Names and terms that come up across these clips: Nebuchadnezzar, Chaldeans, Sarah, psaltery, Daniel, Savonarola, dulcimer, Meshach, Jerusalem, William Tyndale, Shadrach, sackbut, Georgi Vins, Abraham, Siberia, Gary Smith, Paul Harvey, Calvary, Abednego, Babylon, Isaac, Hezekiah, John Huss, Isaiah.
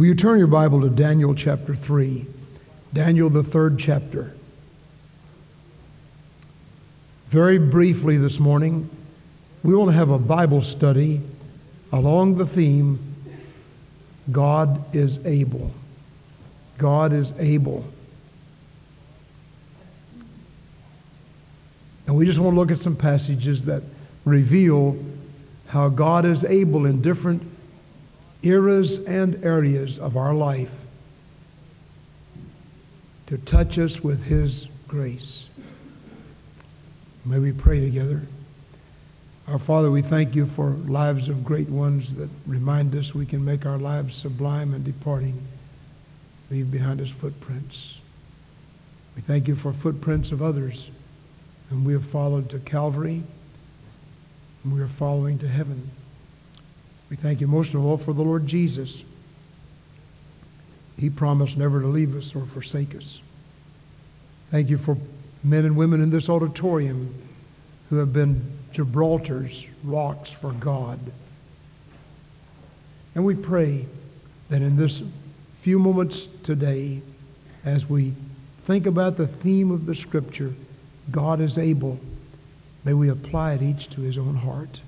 Will you turn your Bible to Daniel chapter 3? Daniel, the third chapter. Very briefly this morning, we want to have a Bible study along the theme, God is able. God is able. And we just want to look at some passages that reveal how God is able in different eras and areas of our life to touch us with His grace. May we pray together. Our Father, we thank you for lives of great ones that remind us we can make our lives sublime and departing, leave behind us footprints. We thank you for footprints of others whom we have followed to Calvary and we are following to heaven. We thank you most of all for the Lord Jesus. He promised never to leave us or forsake us. Thank you for men and women in this auditorium who have been Gibraltar's rocks for God. And we pray that in this few moments today, as we think about the theme of the Scripture, God is able, may we apply it each to his own heart.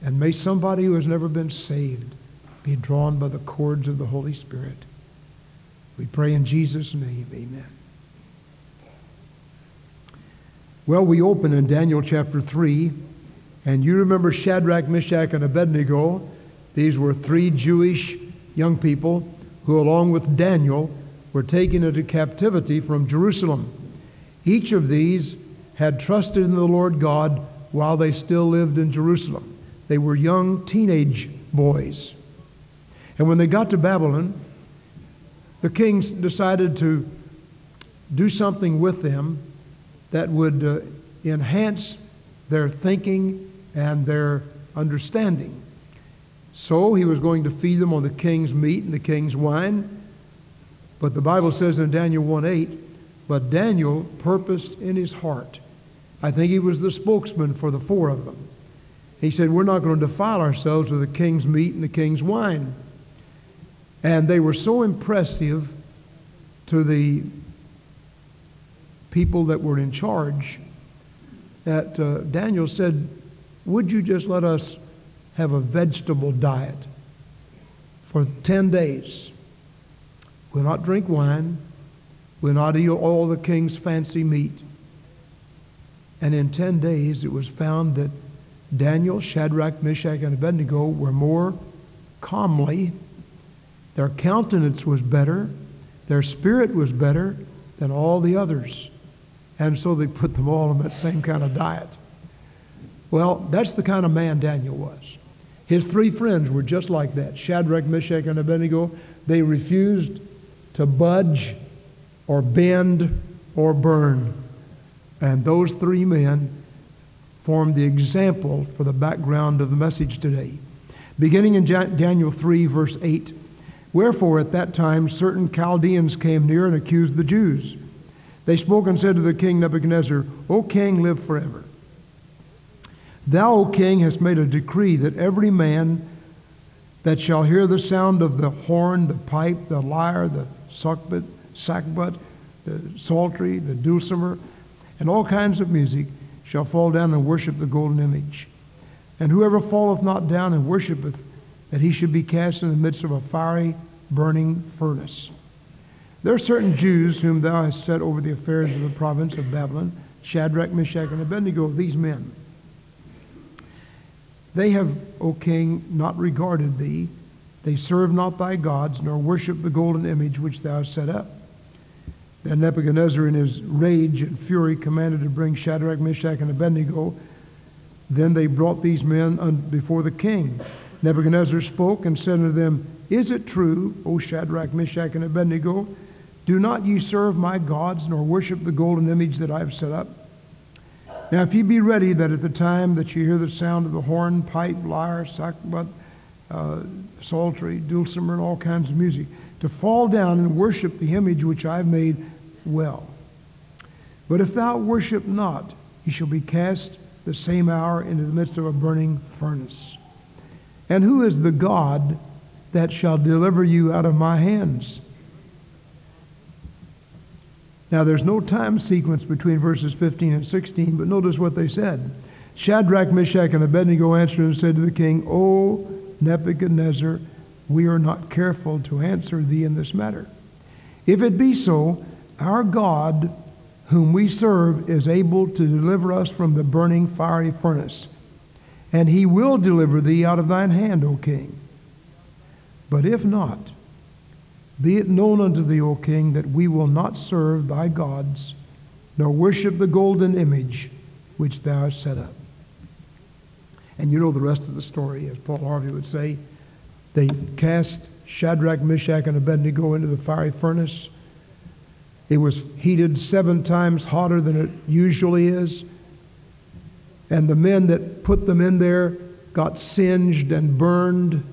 And may somebody who has never been saved be drawn by the cords of the Holy Spirit. We pray in Jesus' name, amen. Well, we open in Daniel chapter 3, and you remember Shadrach, Meshach, and Abednego. These were three Jewish young people who, along with Daniel, were taken into captivity from Jerusalem. Each of these had trusted in the Lord God while they still lived in Jerusalem. They were young teenage boys. And when they got to Babylon, the king decided to do something with them that would enhance their thinking and their understanding. So he was going to feed them on the king's meat and the king's wine. But the Bible says in Daniel 1:8, but Daniel purposed in his heart. I think he was the spokesman for the four of them. He said, we're not going to defile ourselves with the king's meat and the king's wine. And they were so impressive to the people that were in charge that Daniel said, would you just let us have a vegetable diet for 10 days? We'll not drink wine. We'll not eat all the king's fancy meat. And in 10 days, it was found that Daniel, Shadrach, Meshach, and Abednego were more calmly. Their countenance was better. Their spirit was better than all the others. And so they put them all on that same kind of diet. Well, that's the kind of man Daniel was. His three friends were just like that. Shadrach, Meshach, and Abednego, they refused to budge or bend or burn. And those three men formed the example for the background of the message today. Beginning in Daniel 3, verse 8, wherefore at that time certain Chaldeans came near and accused the Jews. They spoke and said to the king Nebuchadnezzar, O king, live forever. Thou, O king, hast made a decree that every man that shall hear the sound of the horn, the pipe, the lyre, the sackbut, the psaltery, the dulcimer, and all kinds of music, shall fall down and worship the golden image. And whoever falleth not down and worshipeth, that he should be cast in the midst of a fiery, burning furnace. There are certain Jews whom thou hast set over the affairs of the province of Babylon, Shadrach, Meshach, and Abednego, these men. They have, O king, not regarded thee. They serve not thy gods, nor worship the golden image which thou hast set up. And Nebuchadnezzar, in his rage and fury, commanded to bring Shadrach, Meshach, and Abednego. Then they brought these men before the king. Nebuchadnezzar spoke and said unto them, is it true, O Shadrach, Meshach, and Abednego, do not ye serve my gods, nor worship the golden image that I have set up? Now if ye be ready, that at the time that ye hear the sound of the horn, pipe, lyre, sackbut, psaltery, dulcimer, and all kinds of music, to fall down and worship the image which I have made, well. But if thou worship not, he shall be cast the same hour into the midst of a burning furnace. And who is the God that shall deliver you out of my hands. Now, there's no time sequence between verses 15 and 16, but notice what they said. Shadrach, Meshach, and Abednego answered and said to the king, O Nebuchadnezzar, we are not careful to answer thee in this matter. If it be so, our God, whom we serve, is able to deliver us from the burning fiery furnace, and he will deliver thee out of thine hand, O king. But if not, be it known unto thee, O king, that we will not serve thy gods, nor worship the golden image which thou hast set up. And you know the rest of the story. As Paul Harvey would say, they cast Shadrach, Meshach, and Abednego into the fiery furnace. It was heated 7 times hotter than it usually is. And the men that put them in there got singed and burned.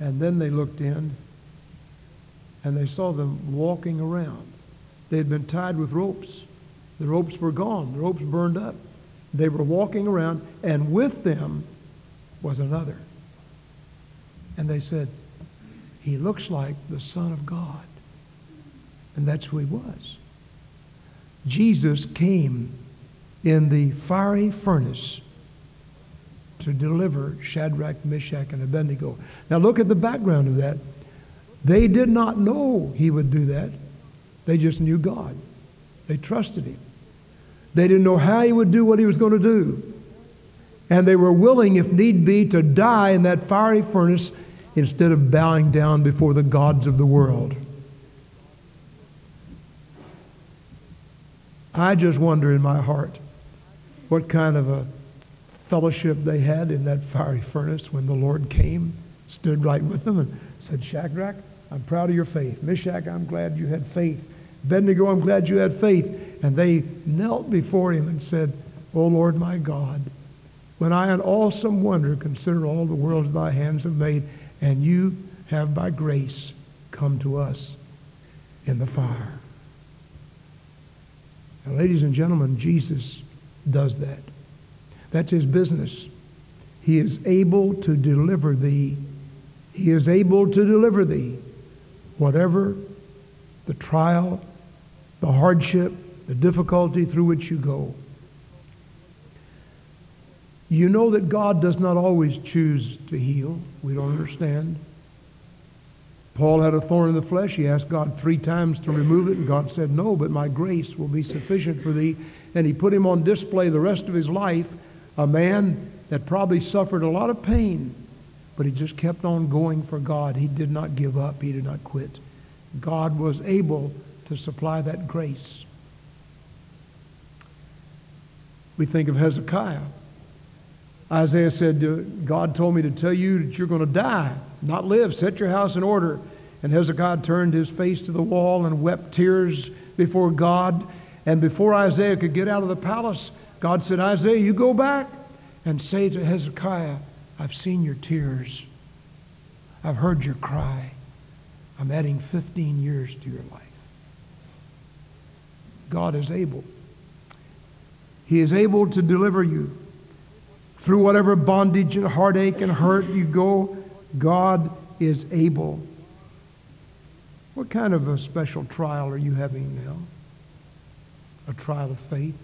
And then they looked in, and they saw them walking around. They had been tied with ropes. The ropes were gone. The ropes burned up. They were walking around, and with them was another. And they said, he looks like the Son of God. And that's who he was. Jesus came in the fiery furnace to deliver Shadrach, Meshach, and Abednego. Now look at the background of that. They did not know he would do that. They just knew God. They trusted him. They didn't know how he would do what he was going to do. And they were willing, if need be, to die in that fiery furnace instead of bowing down before the gods of the world. I just wonder in my heart what kind of a fellowship they had in that fiery furnace when the Lord came, stood right with them and said, Shadrach, I'm proud of your faith. Meshach, I'm glad you had faith. Abednego, I'm glad you had faith. And they knelt before him and said, O Lord my God, when I in awesome wonder consider all the worlds thy hands have made, and you have by grace come to us in the fire. Now, ladies and gentlemen, Jesus does that. That's his business. He is able to deliver thee. He is able to deliver thee. Whatever the trial, the hardship, the difficulty through which you go. You know that God does not always choose to heal. We don't understand. Paul had a thorn in the flesh. He asked God 3 times to remove it, and God said, no, but my grace will be sufficient for thee. And he put him on display the rest of his life, a man that probably suffered a lot of pain, but he just kept on going for God. He did not give up. He did not quit. God was able to supply that grace. We think of Hezekiah. Isaiah said, God told me to tell you that you're going to die, not live. Set your house in order. And Hezekiah turned his face to the wall and wept tears before God. And before Isaiah could get out of the palace, God said, Isaiah, you go back and say to Hezekiah, I've seen your tears. I've heard your cry. I'm adding 15 years to your life. God is able. He is able to deliver you. Through whatever bondage and heartache and hurt you go, God is able. What kind of a special trial are you having now? A trial of faith.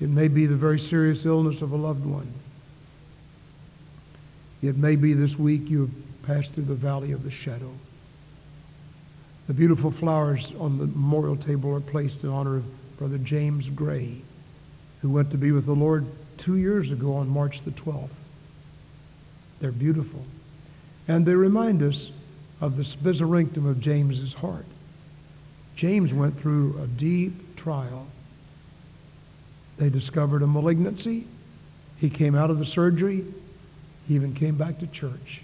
It may be the very serious illness of a loved one. It may be this week you have passed through the valley of the shadow. The beautiful flowers on the memorial table are placed in honor of Brother James Gray, who went to be with the Lord 2 years ago on March the 12th. They're beautiful. And they remind us of the spizorinctum of James's heart. James went through a deep trial. They discovered a malignancy. He came out of the surgery. He even came back to church.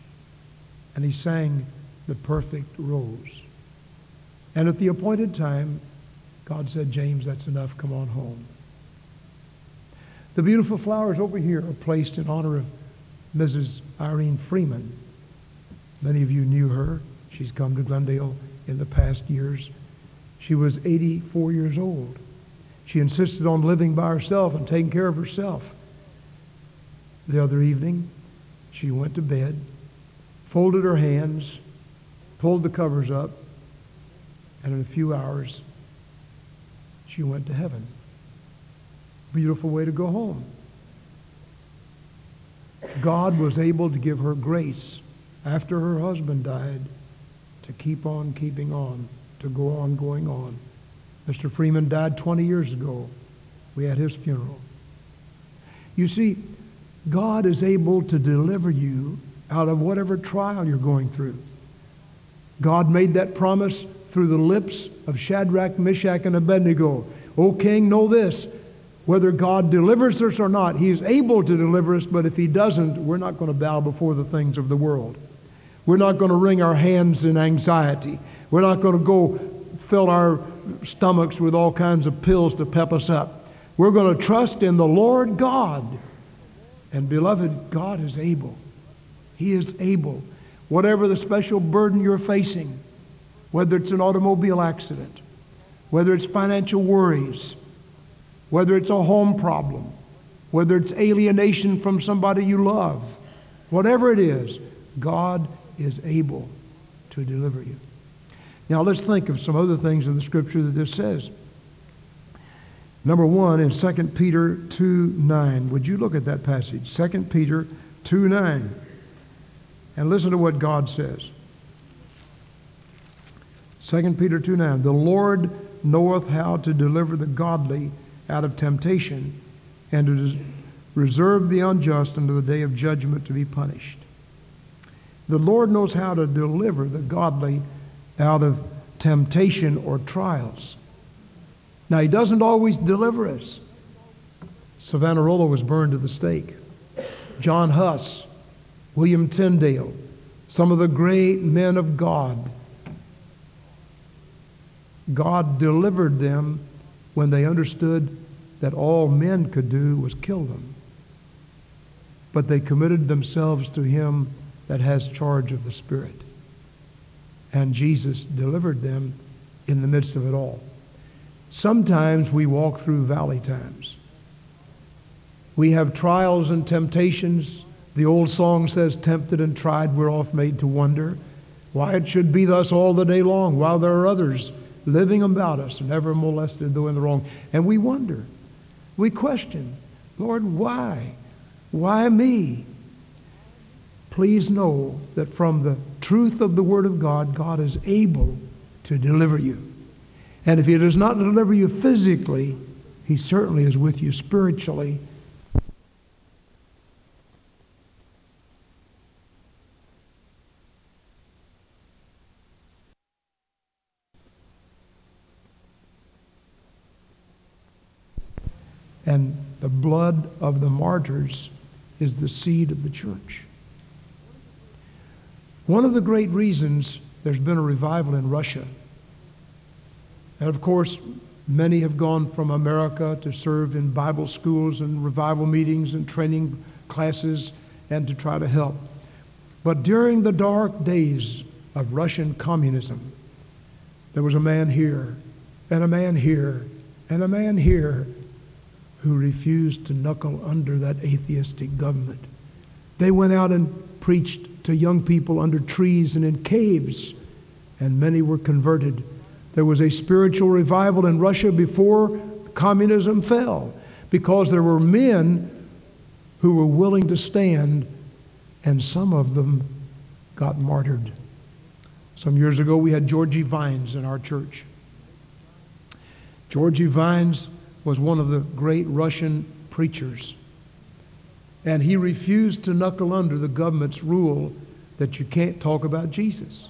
And he sang the perfect rose. And at the appointed time, God said, James, that's enough. Come on home. The beautiful flowers over here are placed in honor of Mrs. Irene Freeman. Many of you knew her. She's come to Glendale in the past years. She was 84 years old. She insisted on living by herself and taking care of herself. The other evening, She went to bed, folded her hands, pulled the covers up, and in a few hours, she went to heaven. Beautiful way to go home. God was able to give her grace after her husband died to keep on keeping on, to go on going on. Mr. Freeman died 20 years ago. We had his funeral. You see, God is able to deliver you out of whatever trial you're going through. God made that promise through the lips of Shadrach, Meshach, and Abednego. O king, know this. Whether God delivers us or not, He is able to deliver us, but if He doesn't, we're not going to bow before the things of the world. We're not going to wring our hands in anxiety. We're not going to go fill our stomachs with all kinds of pills to pep us up. We're going to trust in the Lord God. And beloved, God is able. He is able. Whatever the special burden you're facing, whether it's an automobile accident, whether it's financial worries, whether it's a home problem, whether it's alienation from somebody you love, whatever it is, God is able to deliver you. Now let's think of some other things in the scripture that this says. Number one, in 2 Peter 2:9. Would you look at that passage? 2 Peter 2:9. And listen to what God says. 2 Peter 2:9. The Lord knoweth how to deliver the godly out of temptation, and to reserve the unjust unto the day of judgment to be punished. The Lord knows how to deliver the godly out of temptation or trials. Now, He doesn't always deliver us. Savonarola was burned at the stake. John Huss, William Tyndale, some of the great men of God. God delivered them when they understood that all men could do was kill them. But they committed themselves to Him that has charge of the Spirit. And Jesus delivered them in the midst of it all. Sometimes we walk through valley times. We have trials and temptations. The old song says, tempted and tried, we're oft made to wonder why it should be thus all the day long, while there are others living about us and ever molested though in the wrong. And we wonder, we question, Lord, why? Why me? Please know that from the truth of the Word of God, God is able to deliver you. And if He does not deliver you physically, He certainly is with you spiritually. And the blood of the martyrs is the seed of the church. One of the great reasons there's been a revival in Russia, and of course, many have gone from America to serve in Bible schools and revival meetings and training classes and to try to help. But during the dark days of Russian communism, there was a man here and a man here and a man here who refused to knuckle under that atheistic government. They went out and preached to young people under trees and in caves, and many were converted. There was a spiritual revival in Russia before communism fell, because there were men who were willing to stand, and some of them got martyred. Some years ago, we had Georgi Vins in our church. Georgi Vins was one of the great Russian preachers. And he refused to knuckle under the government's rule that you can't talk about Jesus.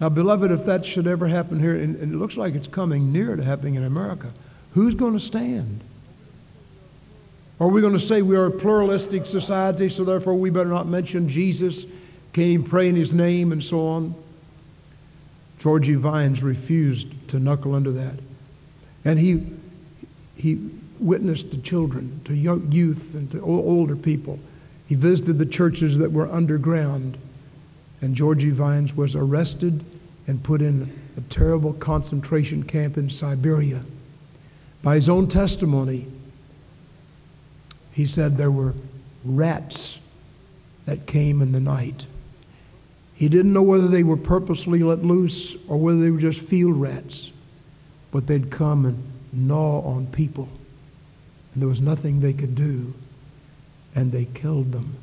Now, beloved, if that should ever happen here, and it looks like it's coming near to happening in America, who's going to stand? Are we going to say we are a pluralistic society, so therefore we better not mention Jesus, can't even pray in His name, and so on? Georgi Vins refused to knuckle under that. And he witnessed to children, to young youth, and to older people. He visited the churches that were underground. And Georgi Vins was arrested and put in a terrible concentration camp in Siberia. By his own testimony, he said there were rats that came in the night. He didn't know whether they were purposely let loose or whether they were just field rats, but they'd come and gnaw on people, and there was nothing they could do, and they killed them.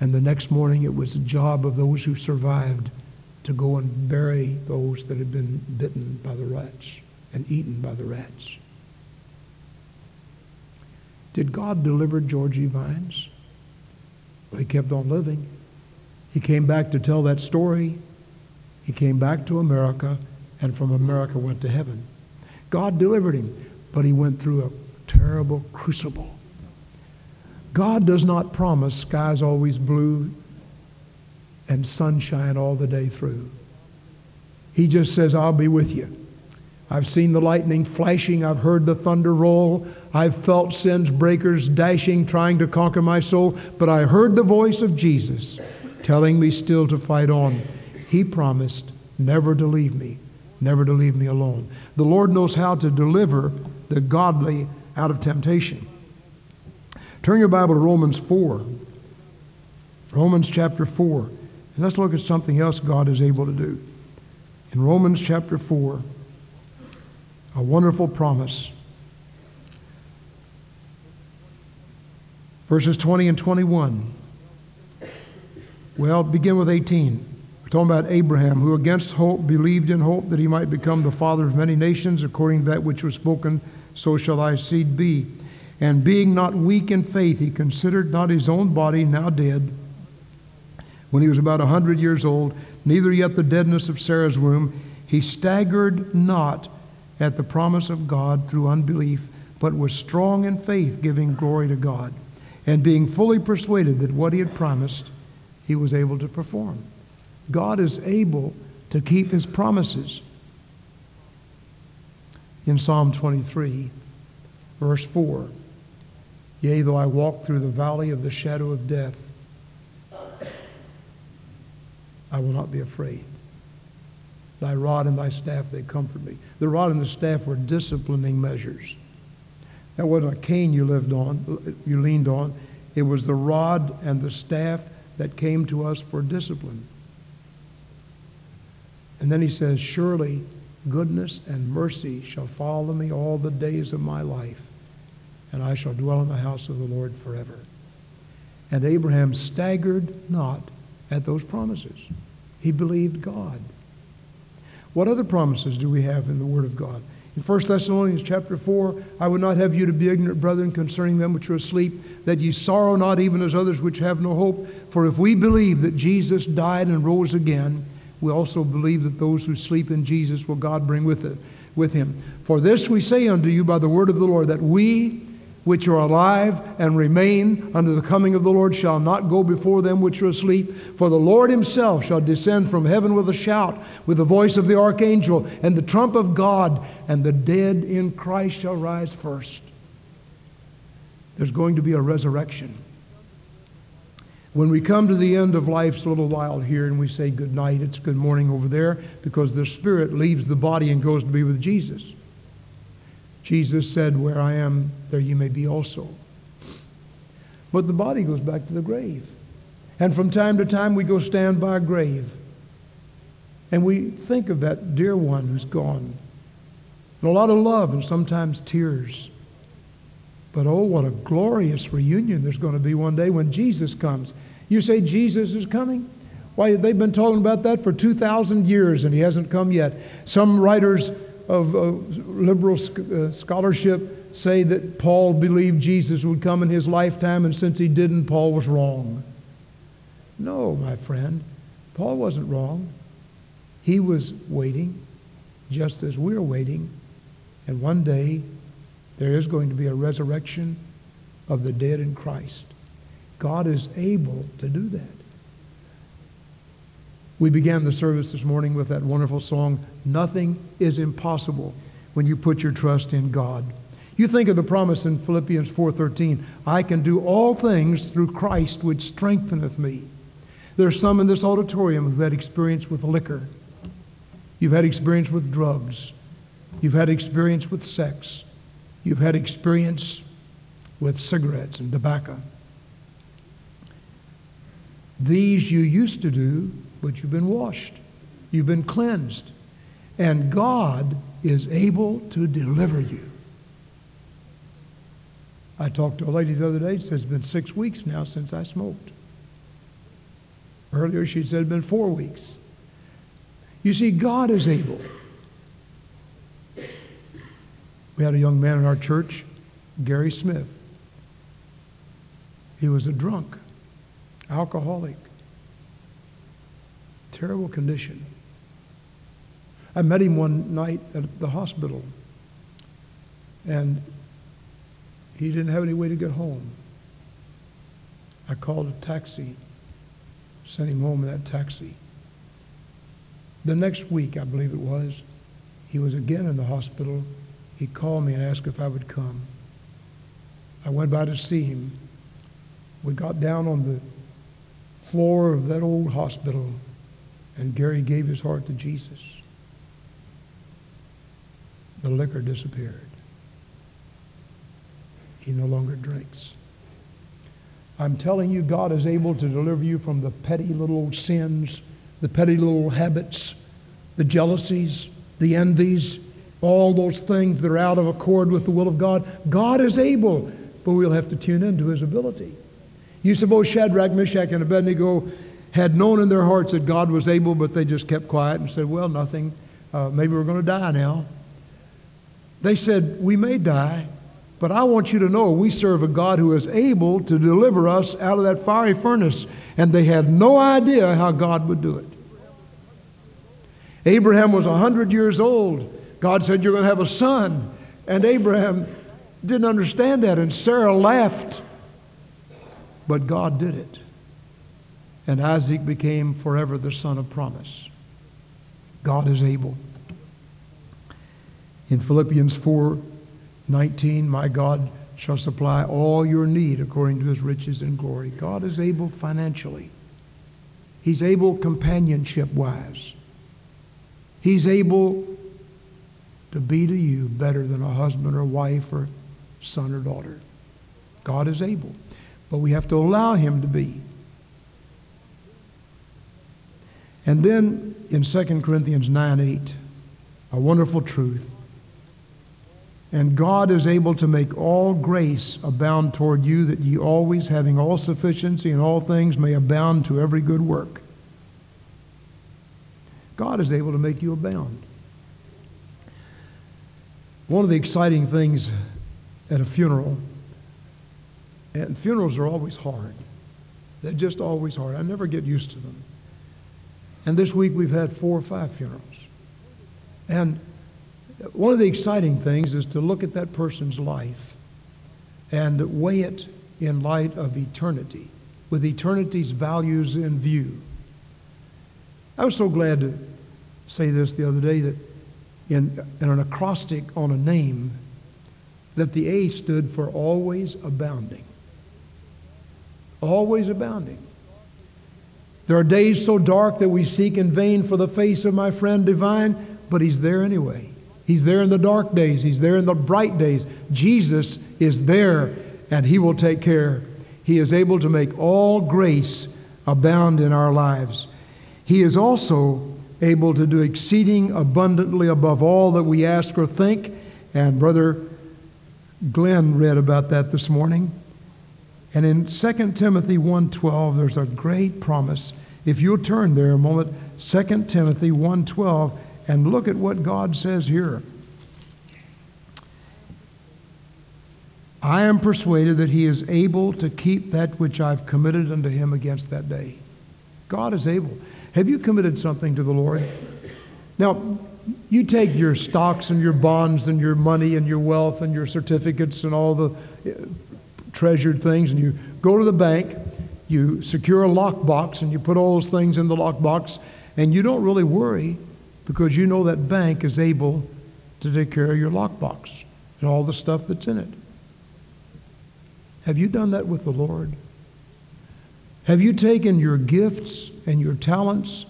And the next morning it was the job of those who survived to go and bury those that had been bitten by the rats and eaten by the rats. Did God deliver Georgi Vins? Well, he kept on living. He came back to tell that story. He came back to America, and from America went to heaven. God delivered him, but he went through a terrible crucible. God does not promise skies always blue and sunshine all the day through. He just says, I'll be with you. I've seen the lightning flashing. I've heard the thunder roll. I've felt sin's breakers dashing, trying to conquer my soul. But I heard the voice of Jesus telling me still to fight on. He promised never to leave me, never to leave me alone. The Lord knows how to deliver the godly out of temptation. Turn your Bible to Romans 4. Romans chapter 4. And let's look at something else God is able to do. In Romans chapter 4, a wonderful promise. Verses 20 and 21. Well, begin with 18. We're talking about Abraham, who against hope believed in hope that he might become the father of many nations, according to that which was spoken, so shall thy seed be. And being not weak in faith, he considered not his own body now dead, when he was about 100 years old, neither yet the deadness of Sarah's womb. He staggered not at the promise of God through unbelief, but was strong in faith, giving glory to God. And being fully persuaded that what he had promised, he was able to perform. God is able to keep his promises. In Psalm 23, verse 4, yea, though I walk through the valley of the shadow of death, I will not be afraid. Thy rod and thy staff, they comfort me. The rod and the staff were disciplining measures. That wasn't a cane you leaned on. It was the rod and the staff that came to us for discipline. And then he says, surely goodness and mercy shall follow me all the days of my life, and I shall dwell in the house of the Lord forever. And Abraham staggered not at those promises. He believed God. What other promises do we have in the Word of God? In 1 Thessalonians chapter 4, I would not have you to be ignorant, brethren, concerning them which are asleep, that ye sorrow not even as others which have no hope. For if we believe that Jesus died and rose again, we also believe that those who sleep in Jesus will God bring with him. For this we say unto you by the word of the Lord, that we which are alive and remain unto the coming of the Lord shall not go before them which are asleep. For the Lord himself shall descend from heaven with a shout, with the voice of the archangel, and the trump of God, and the dead in Christ shall rise first. There's going to be a resurrection. When we come to the end of life's little while here and we say good night, it's good morning over there, because the spirit leaves the body and goes to be with Jesus. Jesus said, where I am, there you may be also. But the body goes back to the grave. And from time to time we go stand by a grave. And we think of that dear one who's gone. And a lot of love and sometimes tears. But oh, what a glorious reunion there's going to be one day when Jesus comes. You say Jesus is coming? Why, they've been talking about that for 2,000 years and he hasn't come yet. Some writers of liberal scholarship say that Paul believed Jesus would come in his lifetime, and since he didn't, Paul was wrong. No, my friend, Paul wasn't wrong. He was waiting, just as we're waiting, and one day there is going to be a resurrection of the dead in Christ. God is able to do that. We began the service this morning with that wonderful song, Nothing is Impossible When You Put Your Trust in God. You think of the promise in Philippians 4:13, I can do all things through Christ which strengtheneth me. There are some in this auditorium who've had experience with liquor. You've had experience with drugs. You've had experience with sex. You've had experience with cigarettes and tobacco. These you used to do, but you've been washed. You've been cleansed. And God is able to deliver you. I talked to a lady the other day. She said, it's been 6 weeks now since I smoked. Earlier, she said, it's been 4 weeks. You see, God is able. We had a young man in our church, Gary Smith. He was a drunk, alcoholic, terrible condition. I met him one night at the hospital, and he didn't have any way to get home. I called a taxi, sent him home in that taxi. The next week, I believe it was, he was again in the hospital. He called me and asked if I would come. I went by to see him. We got down on the floor of that old hospital, and Gary gave his heart to Jesus. The liquor disappeared. He no longer drinks. I'm telling you, God is able to deliver you from the petty little sins, the petty little habits, the jealousies, the envies, all those things that are out of accord with the will of God. God is able, but we'll have to tune into his ability. You suppose Shadrach, Meshach, and Abednego had known in their hearts that God was able, but they just kept quiet and said, well, nothing. Maybe we're going to die now. They said, we may die, but I want you to know we serve a God who is able to deliver us out of that fiery furnace. And they had no idea how God would do it. Abraham was 100 years old. God said, you're going to have a son. And Abraham didn't understand that, and Sarah laughed. But God did it. And Isaac became forever the son of promise. God is able. In Philippians 4:19, my God shall supply all your need according to his riches and glory. God is able financially. He's able companionship-wise. He's able to be to you better than a husband or wife or son or daughter. God is able, but we have to allow him to be. And then in 2 Corinthians 9:8, a wonderful truth. And God is able to make all grace abound toward you, that ye always, having all sufficiency in all things, may abound to every good work. God is able to make you abound. One of the exciting things at a funeral, and funerals are always hard. They're just always hard. I never get used to them. And this week we've had 4 or 5 funerals. And one of the exciting things is to look at that person's life and weigh it in light of eternity, with eternity's values in view. I was so glad to say this the other day, that in an acrostic on a name, that the A stood for always abounding. Always abounding. There are days so dark that we seek in vain for the face of my friend divine, but he's there anyway. He's there in the dark days. He's there in the bright days. Jesus is there, and he will take care. He is able to make all grace abound in our lives. He is also able to do exceeding abundantly above all that we ask or think. And Brother Glenn read about that this morning. And in 2 Timothy 1:12, there's a great promise. If you'll turn there a moment, 2 Timothy 1:12, and look at what God says here. I am persuaded that he is able to keep that which I've committed unto him against that day. God is able. Have you committed something to the Lord? Now, you take your stocks and your bonds and your money and your wealth and your certificates and all the treasured things, and you go to the bank, you secure a lockbox, and you put all those things in the lockbox, and you don't really worry, because you know that bank is able to take care of your lockbox and all the stuff that's in it. Have you done that with the Lord? Have you taken your gifts and your talents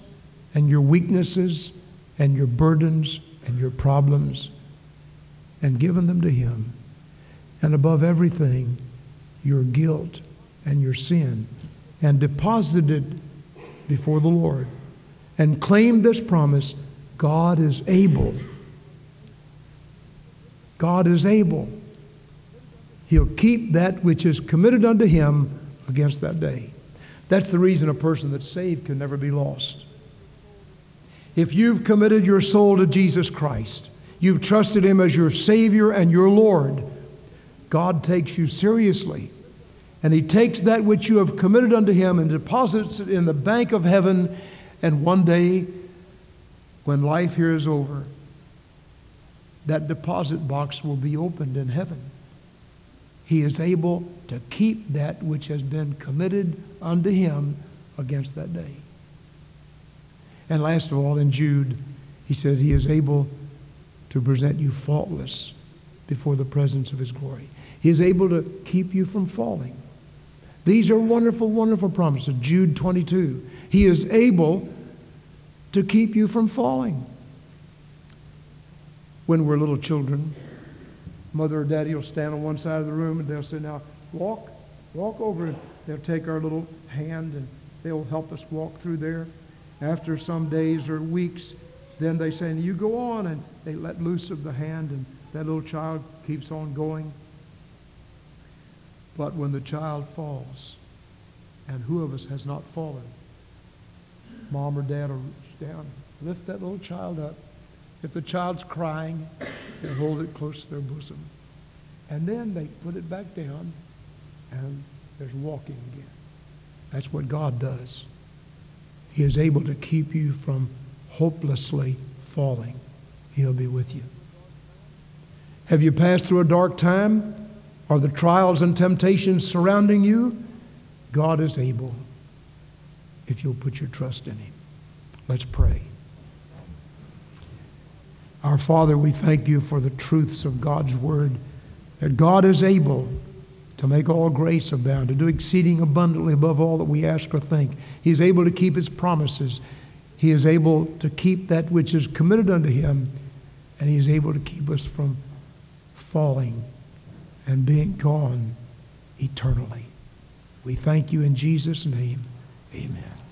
and your weaknesses and your burdens and your problems and given them to him? And above everything, your guilt and your sin and deposited before the Lord and claimed this promise, God is able. God is able. He'll keep that which is committed unto him against that day. That's the reason a person that's saved can never be lost. If you've committed your soul to Jesus Christ, you've trusted him as your Savior and your Lord, God takes you seriously. And he takes that which you have committed unto him and deposits it in the bank of heaven. And one day, when life here is over, that deposit box will be opened in heaven. He is able to keep that which has been committed unto him against that day. And last of all, in Jude, he said he is able to present you faultless before the presence of his glory. He is able to keep you from falling. These are wonderful, wonderful promises. Jude 22. He is able to keep you from falling. When we're little children, mother or daddy will stand on one side of the room and they'll say, now walk over. And they'll take our little hand and they'll help us walk through there. After some days or weeks, then they say, you go on. And they let loose of the hand and that little child keeps on going. But when the child falls, and who of us has not fallen, mom or dad will reach down, lift that little child up. If the child's crying, they hold it close to their bosom. And then they put it back down, and there's walking again. That's what God does. He is able to keep you from hopelessly falling. He'll be with you. Have you passed through a dark time? Are the trials and temptations surrounding you? God is able if you'll put your trust in him. Let's pray. Our Father, we thank you for the truths of God's word, that God is able to make all grace abound, to do exceeding abundantly above all that we ask or think. He is able to keep his promises. He is able to keep that which is committed unto him, and he is able to keep us from falling and being gone eternally. We thank you in Jesus' name. Amen.